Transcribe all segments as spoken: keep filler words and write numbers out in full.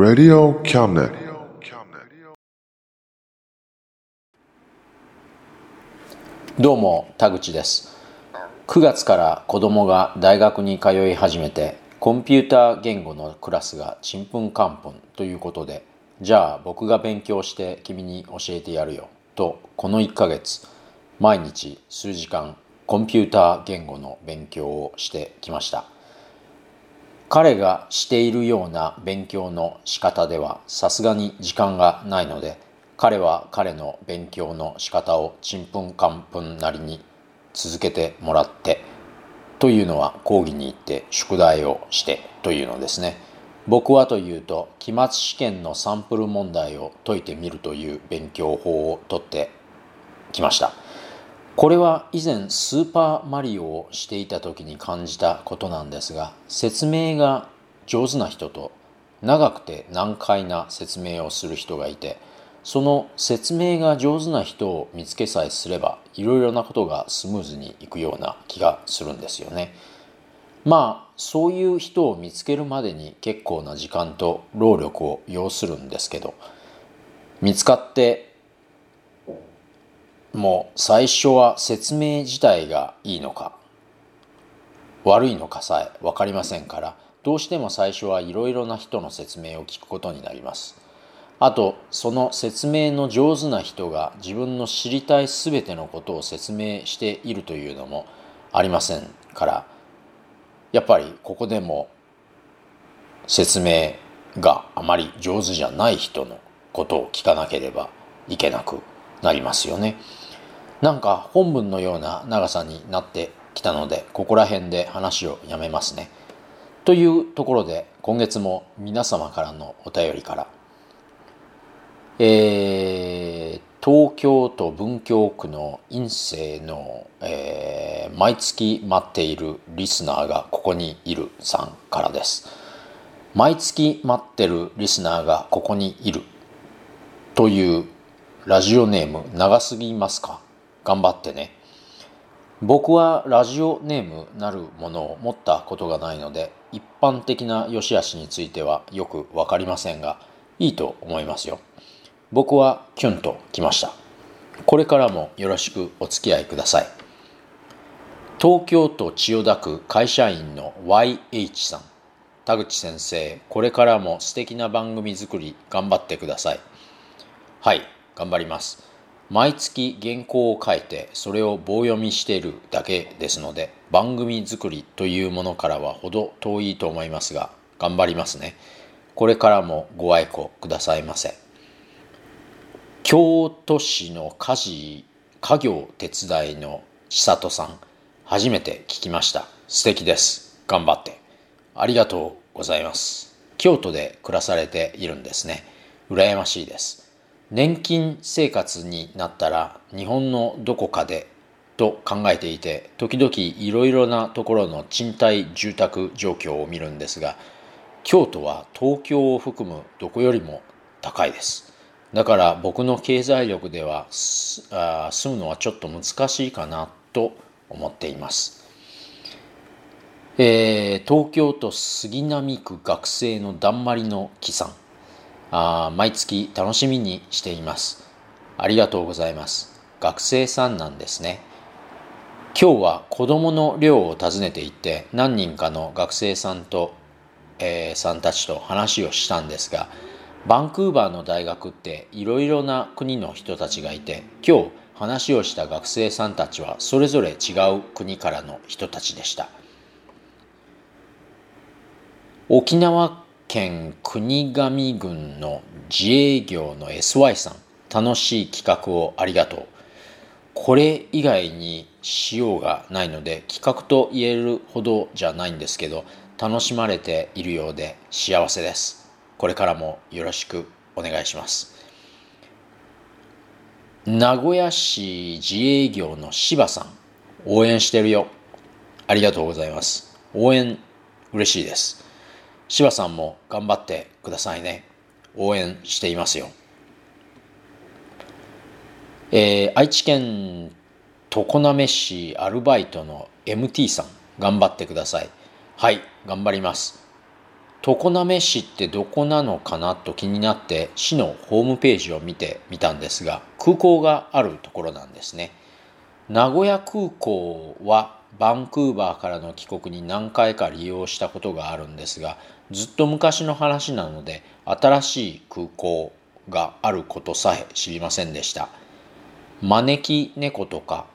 Radio Cabinet。 どうも田口です。くがつから子どもが大学に通い始めて、コンピューター言語のクラスがちんぷんかんぷんということで、じゃあ僕が勉強して君に教えてやるよと、このいっかげつ毎日数時間コンピューター言語の勉強をしてきました。彼がしているような勉強の仕方ではさすがに時間がないので、彼は彼の勉強の仕方をちんぷんかんぷんなりに続けてもらって、というのは講義に行って宿題をしてというのですね。僕はというと、期末試験のサンプル問題を解いてみるという勉強法をとってきました。これは以前スーパーマリオをしていた時に感じたことなんですが、説明が上手な人と長くて難解な説明をする人がいて、その説明が上手な人を見つけさえすれば、いろいろなことがスムーズにいくような気がするんですよね。まあそういう人を見つけるまでに結構な時間と労力を要するんですけど、見つかってもう最初は説明自体がいいのか悪いのかさえ分かりませんから、どうしても最初はいろいろな人の説明を聞くことになります。あと、その説明の上手な人が自分の知りたいすべてのことを説明しているというのもありませんから、やっぱりここでも説明があまり上手じゃない人のことを聞かなければいけなくなりますよね。なんか本文のような長さになってきたので、ここら辺で話をやめますね。というところで、今月も皆様からのお便りからえー、東京都文京区の院生の、えー、毎月待っているリスナーがここにいるさんからです。毎月待ってるリスナーがここにいるというラジオネーム、長すぎますか？頑張ってね。僕はラジオネームなるものを持ったことがないので、一般的な良し悪しについてはよくわかりませんが、いいと思いますよ。僕はキュンときました。これからもよろしくお付き合いください。東京都千代田区会社員の ワイエイチ さん。田口先生、これからも素敵な番組作り頑張ってください。はい、頑張ります。毎月原稿を書いて、それを棒読みしているだけですので、番組作りというものからはほど遠いと思いますが、頑張りますね。これからもご愛顧くださいませ。京都市の家事家業手伝いの千里さん、初めて聞きました。素敵です。頑張って。ありがとうございます。京都で暮らされているんですね。羨ましいです。年金生活になったら日本のどこかでと考えていて、時々いろいろなところの賃貸住宅状況を見るんですが、京都は東京を含むどこよりも高いです。だから僕の経済力ではあ住むのはちょっと難しいかなと思っています。えー、東京都杉並区学生のだんまりの木さん、あ毎月楽しみにしています。ありがとうございます。学生さんなんですね。今日は子どもの寮を訪ねていって何人かの学生さんと、えー、さんたちと話をしたんですが、バンクーバーの大学っていろいろな国の人たちがいて、今日話をした学生さんたちはそれぞれ違う国からの人たちでした。沖縄県国頭郡の自営業の エスワイ さん、楽しい企画をありがとう。これ以外にしようがないので企画と言えるほどじゃないんですけど、楽しまれているようで幸せです。これからもよろしくお願いします。名古屋市自営業の柴さん、応援してるよ。ありがとうございます。応援嬉しいです。柴さんも頑張ってくださいね。応援していますよ。えー、愛知県常滑市アルバイトの エムティー さん、頑張ってください。はい、頑張ります。常滑市ってどこなのかなと気になって市のホームページを見てみたんですが、空港があるところなんですね。名古屋空港はバンクーバーからの帰国に何回か利用したことがあるんですが、ずっと昔の話なので新しい空港があることさえ知りませんでした。招き猫とか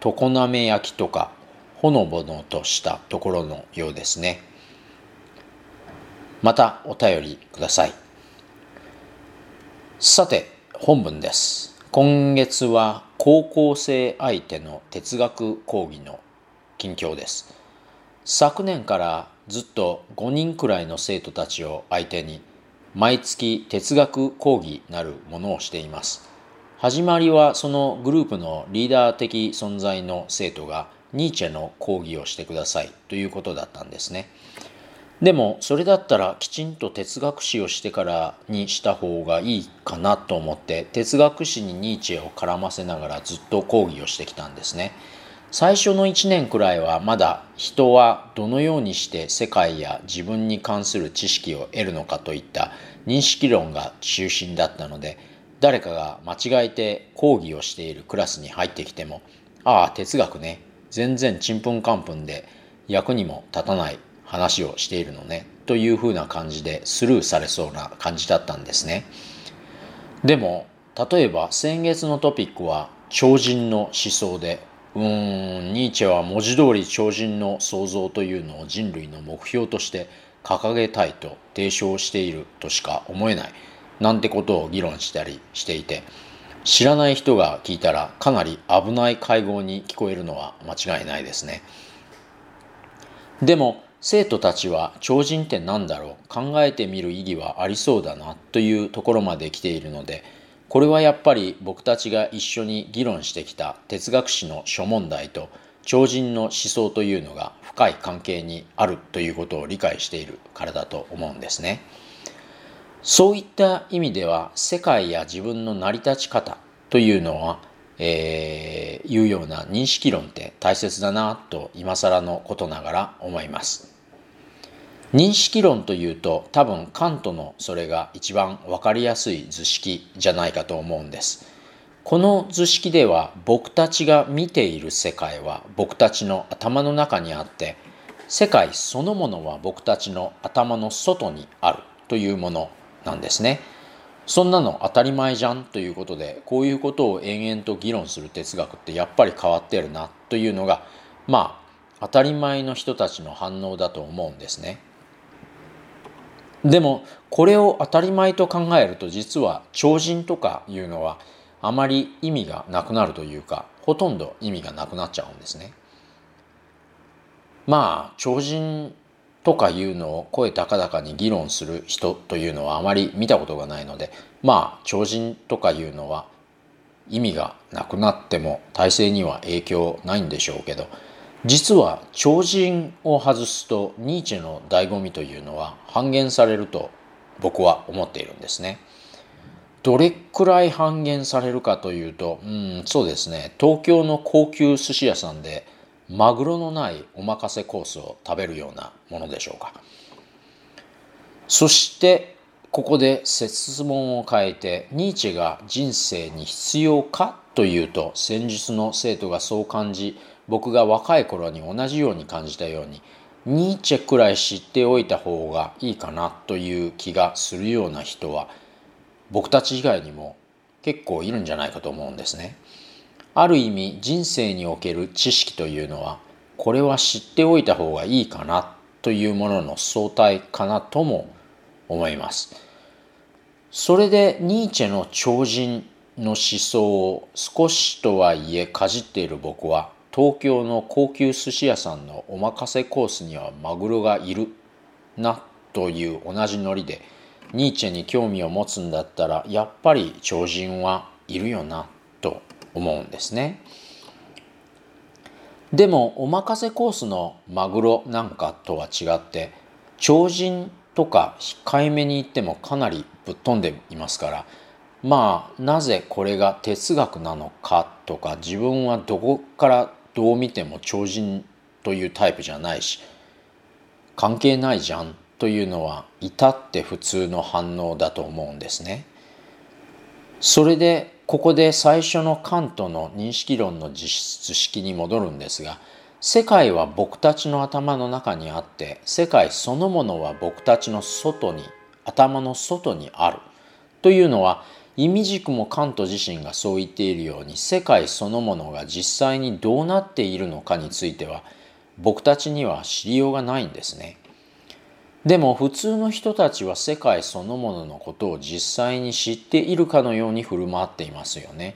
常滑焼きとかほのぼのとしたところのようですね。またお便りください。さて本文です。今月は高校生相手の哲学講義の近況です。昨年からずっとごにんくらいの生徒たちを相手に毎月哲学講義なるものをしています。始まりはそのグループのリーダー的存在の生徒がニーチェの講義をしてくださいということだったんですね。でもそれだったらきちんと哲学史をしてからにした方がいいかなと思って、哲学史にニーチェを絡ませながらずっと講義をしてきたんですね。最初のいちねんくらいはまだ人はどのようにして世界や自分に関する知識を得るのかといった認識論が中心だったので、誰かが間違えて講義をしているクラスに入ってきても、ああ哲学ね、全然ちんぷんかんぷんで役にも立たない話をしているのねというふうな感じでスルーされそうな感じだったんですね。でも例えば先月のトピックは超人の思想で、うーんニーチェは文字通り超人の創造というのを人類の目標として掲げたいと提唱しているとしか思えないなんてことを議論したりしていて、知らない人が聞いたらかなり危ない会合に聞こえるのは間違いないですね。でも生徒たちは超人ってなんだろう、考えてみる意義はありそうだなというところまで来ているので、これはやっぱり僕たちが一緒に議論してきた哲学史の諸問題と超人の思想というのが深い関係にあるということを理解しているからだと思うんですね。そういった意味では世界や自分の成り立ち方というのは、えー、いうような認識論って大切だなと今更のことながら思います。認識論というと多分カントのそれが一番わかりやすい図式じゃないかと思うんです。この図式では僕たちが見ている世界は僕たちの頭の中にあって、世界そのものは僕たちの頭の外にあるというものなんですね。そんなの当たり前じゃんということで、こういうことを延々と議論する哲学ってやっぱり変わってるなというのが、まあ当たり前の人たちの反応だと思うんですね。でもこれを当たり前と考えると、実は超人とかいうのはあまり意味がなくなるというか、ほとんど意味がなくなっちゃうんですね。まあ超人とかいうのを声高々に議論する人というのはあまり見たことがないので、まあ超人とかいうのは意味がなくなっても体制には影響ないんでしょうけど、実は超人を外すとニーチェの醍醐味というのは半減されると僕は思っているんですね。どれくらい半減されるかというと、うん、そうですね、東京の高級寿司屋さんでマグロのないおまかせコースを食べるようなものでしょうか。そしてここで質問を変えて、ニーチェが人生に必要かというと、先日の生徒がそう感じ、僕が若い頃に同じように感じたように、ニーチェくらい知っておいた方がいいかなという気がするような人は僕たち以外にも結構いるんじゃないかと思うんですね。ある意味、人生における知識というのは、これは知っておいた方がいいかなというものの総体かなとも思います。それでニーチェの超人の思想を少しとはいえかじっている僕は、東京の高級寿司屋さんのおまかせコースにはマグロがいるなという同じノリで、ニーチェに興味を持つんだったらやっぱり超人はいるよなと思うんですね。でもおまかせコースのマグロなんかとは違って、超人とか控えめに言ってもかなりぶっ飛んでいますから、まあなぜこれが哲学なのかとか、自分はどこからどう見ても超人というタイプじゃないし関係ないじゃんというのは至って普通の反応だと思うんですね。それでここで最初のカントの認識論の実質式に戻るんですが、世界は僕たちの頭の中にあって、世界そのものは僕たちの外に、頭の外にあるというのは、意味軸もカント自身がそう言っているように、世界そのものが実際にどうなっているのかについては僕たちには知りようがないんですね。でも普通の人たちは世界そのもののことを実際に知っているかのように振る舞っていますよね。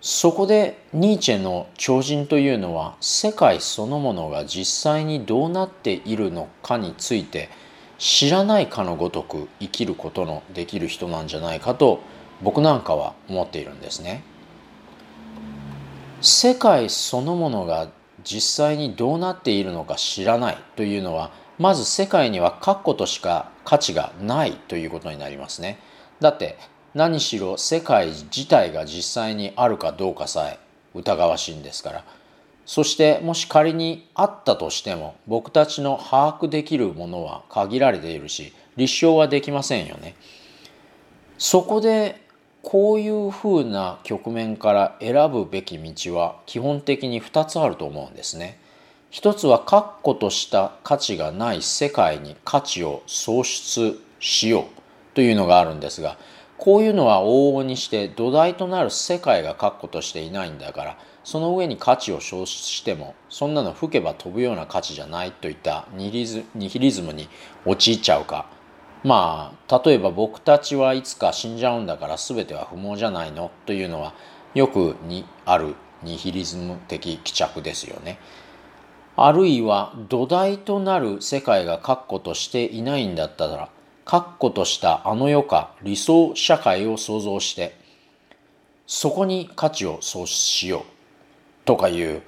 そこでニーチェの超人というのは、世界そのものが実際にどうなっているのかについて知らないかのごとく生きることのできる人なんじゃないかと僕なんかは思っているんですね。世界そのものが実際にどうなっているのか知らないというのは、まず世界には確固としか価値がないということになりますね。だって何しろ世界自体が実際にあるかどうかさえ疑わしいんですから。そしてもし仮にあったとしても、僕たちの把握できるものは限られているし、立証はできませんよね。そこでこういうふうな局面から選ぶべき道は基本的にふたつあると思うんですね。一つは確固とした価値がない世界に価値を創出しようというのがあるんですが、こういうのは往々にして土台となる世界が確固としていないんだから、その上に価値を創出してもそんなの吹けば飛ぶような価値じゃないといったニヒリズ、ニヒリズムに陥っちゃうか、まあ例えば僕たちはいつか死んじゃうんだから全ては不毛じゃないのというのはよくにあるニヒリズム的帰着ですよね。あるいは土台となる世界が確固としていないんだったら、確固としたあの世か理想社会を想像してそこに価値を創出しようとかいう、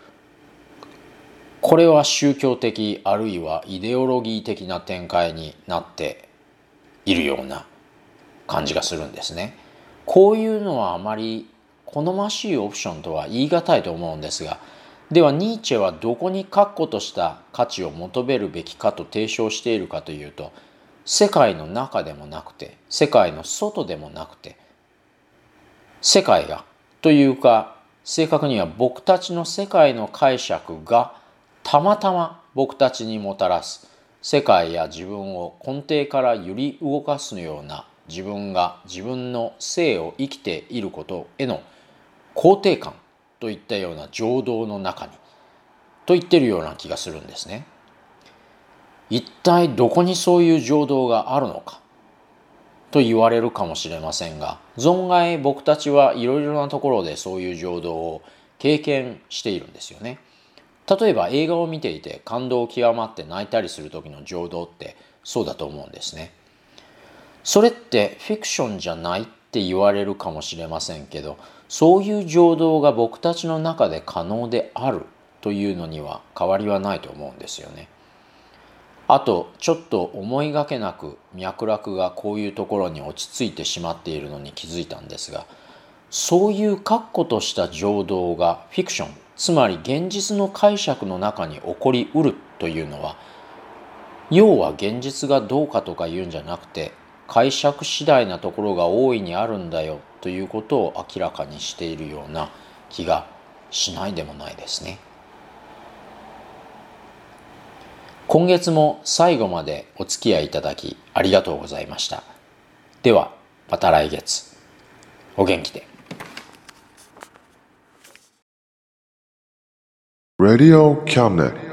これは宗教的あるいはイデオロギー的な展開になっているような感じがするんですね。こういうのはあまり好ましいオプションとは言い難いと思うんですが、ではニーチェはどこに確固とした価値を求めるべきかと提唱しているかというと、世界の中でもなくて世界の外でもなくて、世界がというか正確には僕たちの世界の解釈がたまたま僕たちにもたらす世界や自分を根底から揺り動かすような、自分が自分の生を生きていることへの肯定感といったような情動の中にと言ってるような気がするんですね。一体どこにそういう情動があるのかと言われるかもしれませんが、存外僕たちはいろいろなところでそういう情動を経験しているんですよね。例えば映画を見ていて感動を極まって泣いたりする時の情動ってそうだと思うんですね。それってフィクションじゃないって言われるかもしれませんけど、そういう情動が僕たちの中で可能であるというのには変わりはないと思うんですよね。あとちょっと思いがけなく脈絡がこういうところに落ち着いてしまっているのに気づいたんですが、そういう確固とした情動がフィクション、つまり現実の解釈の中に起こりうるというのは、要は現実がどうかとか言うんじゃなくて、解釈次第なところが大いにあるんだよということを明らかにしているような気がしないでもないですね。今月も最後までお付き合いいただきありがとうございました。ではまた来月。お元気で。Radio Cabinet。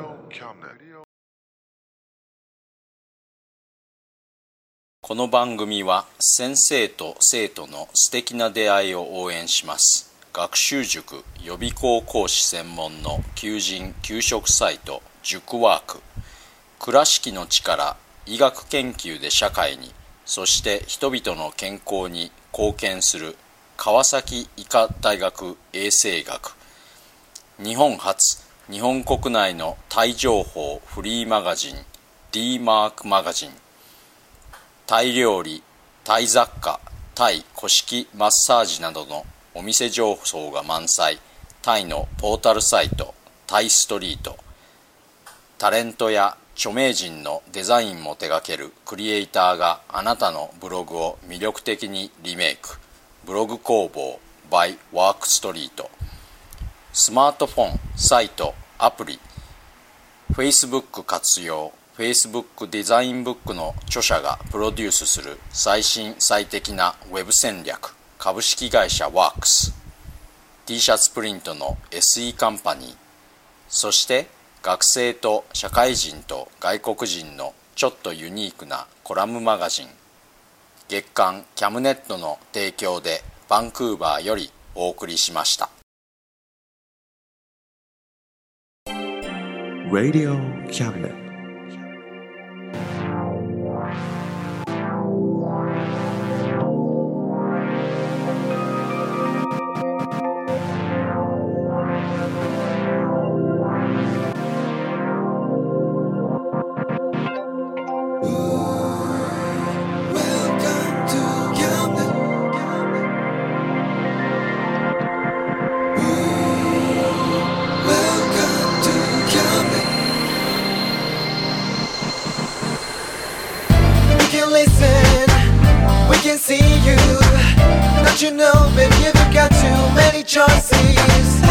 この番組は先生と生徒の素敵な出会いを応援します。学習塾予備校講師専門の求人・求職サイト塾ワーク。倉敷の力、医学研究で社会に、そして人々の健康に貢献する川崎医科大学衛生学。日本初、日本国内のタイ情報フリーマガジン D マークマガジン。タイ料理、タイ雑貨、タイ古式マッサージなどのお店情報が満載。タイのポータルサイト、タイストリート。タレントや著名人のデザインも手掛けるクリエイターがあなたのブログを魅力的にリメイク。ブログ工房 by ワークストリート。スマートフォン、サイト、アプリ。Facebook 活用。Facebook デザインブックの著者がプロデュースする最新最適なウェブ戦略、株式会社ワークス、T シャツプリントの エスイー カンパニー、そして学生と社会人と外国人のちょっとユニークなコラムマガジン、月刊キャムネットの提供でバンクーバーよりお送りしました。Radio Cabinet。You know, baby, you've got too many choices.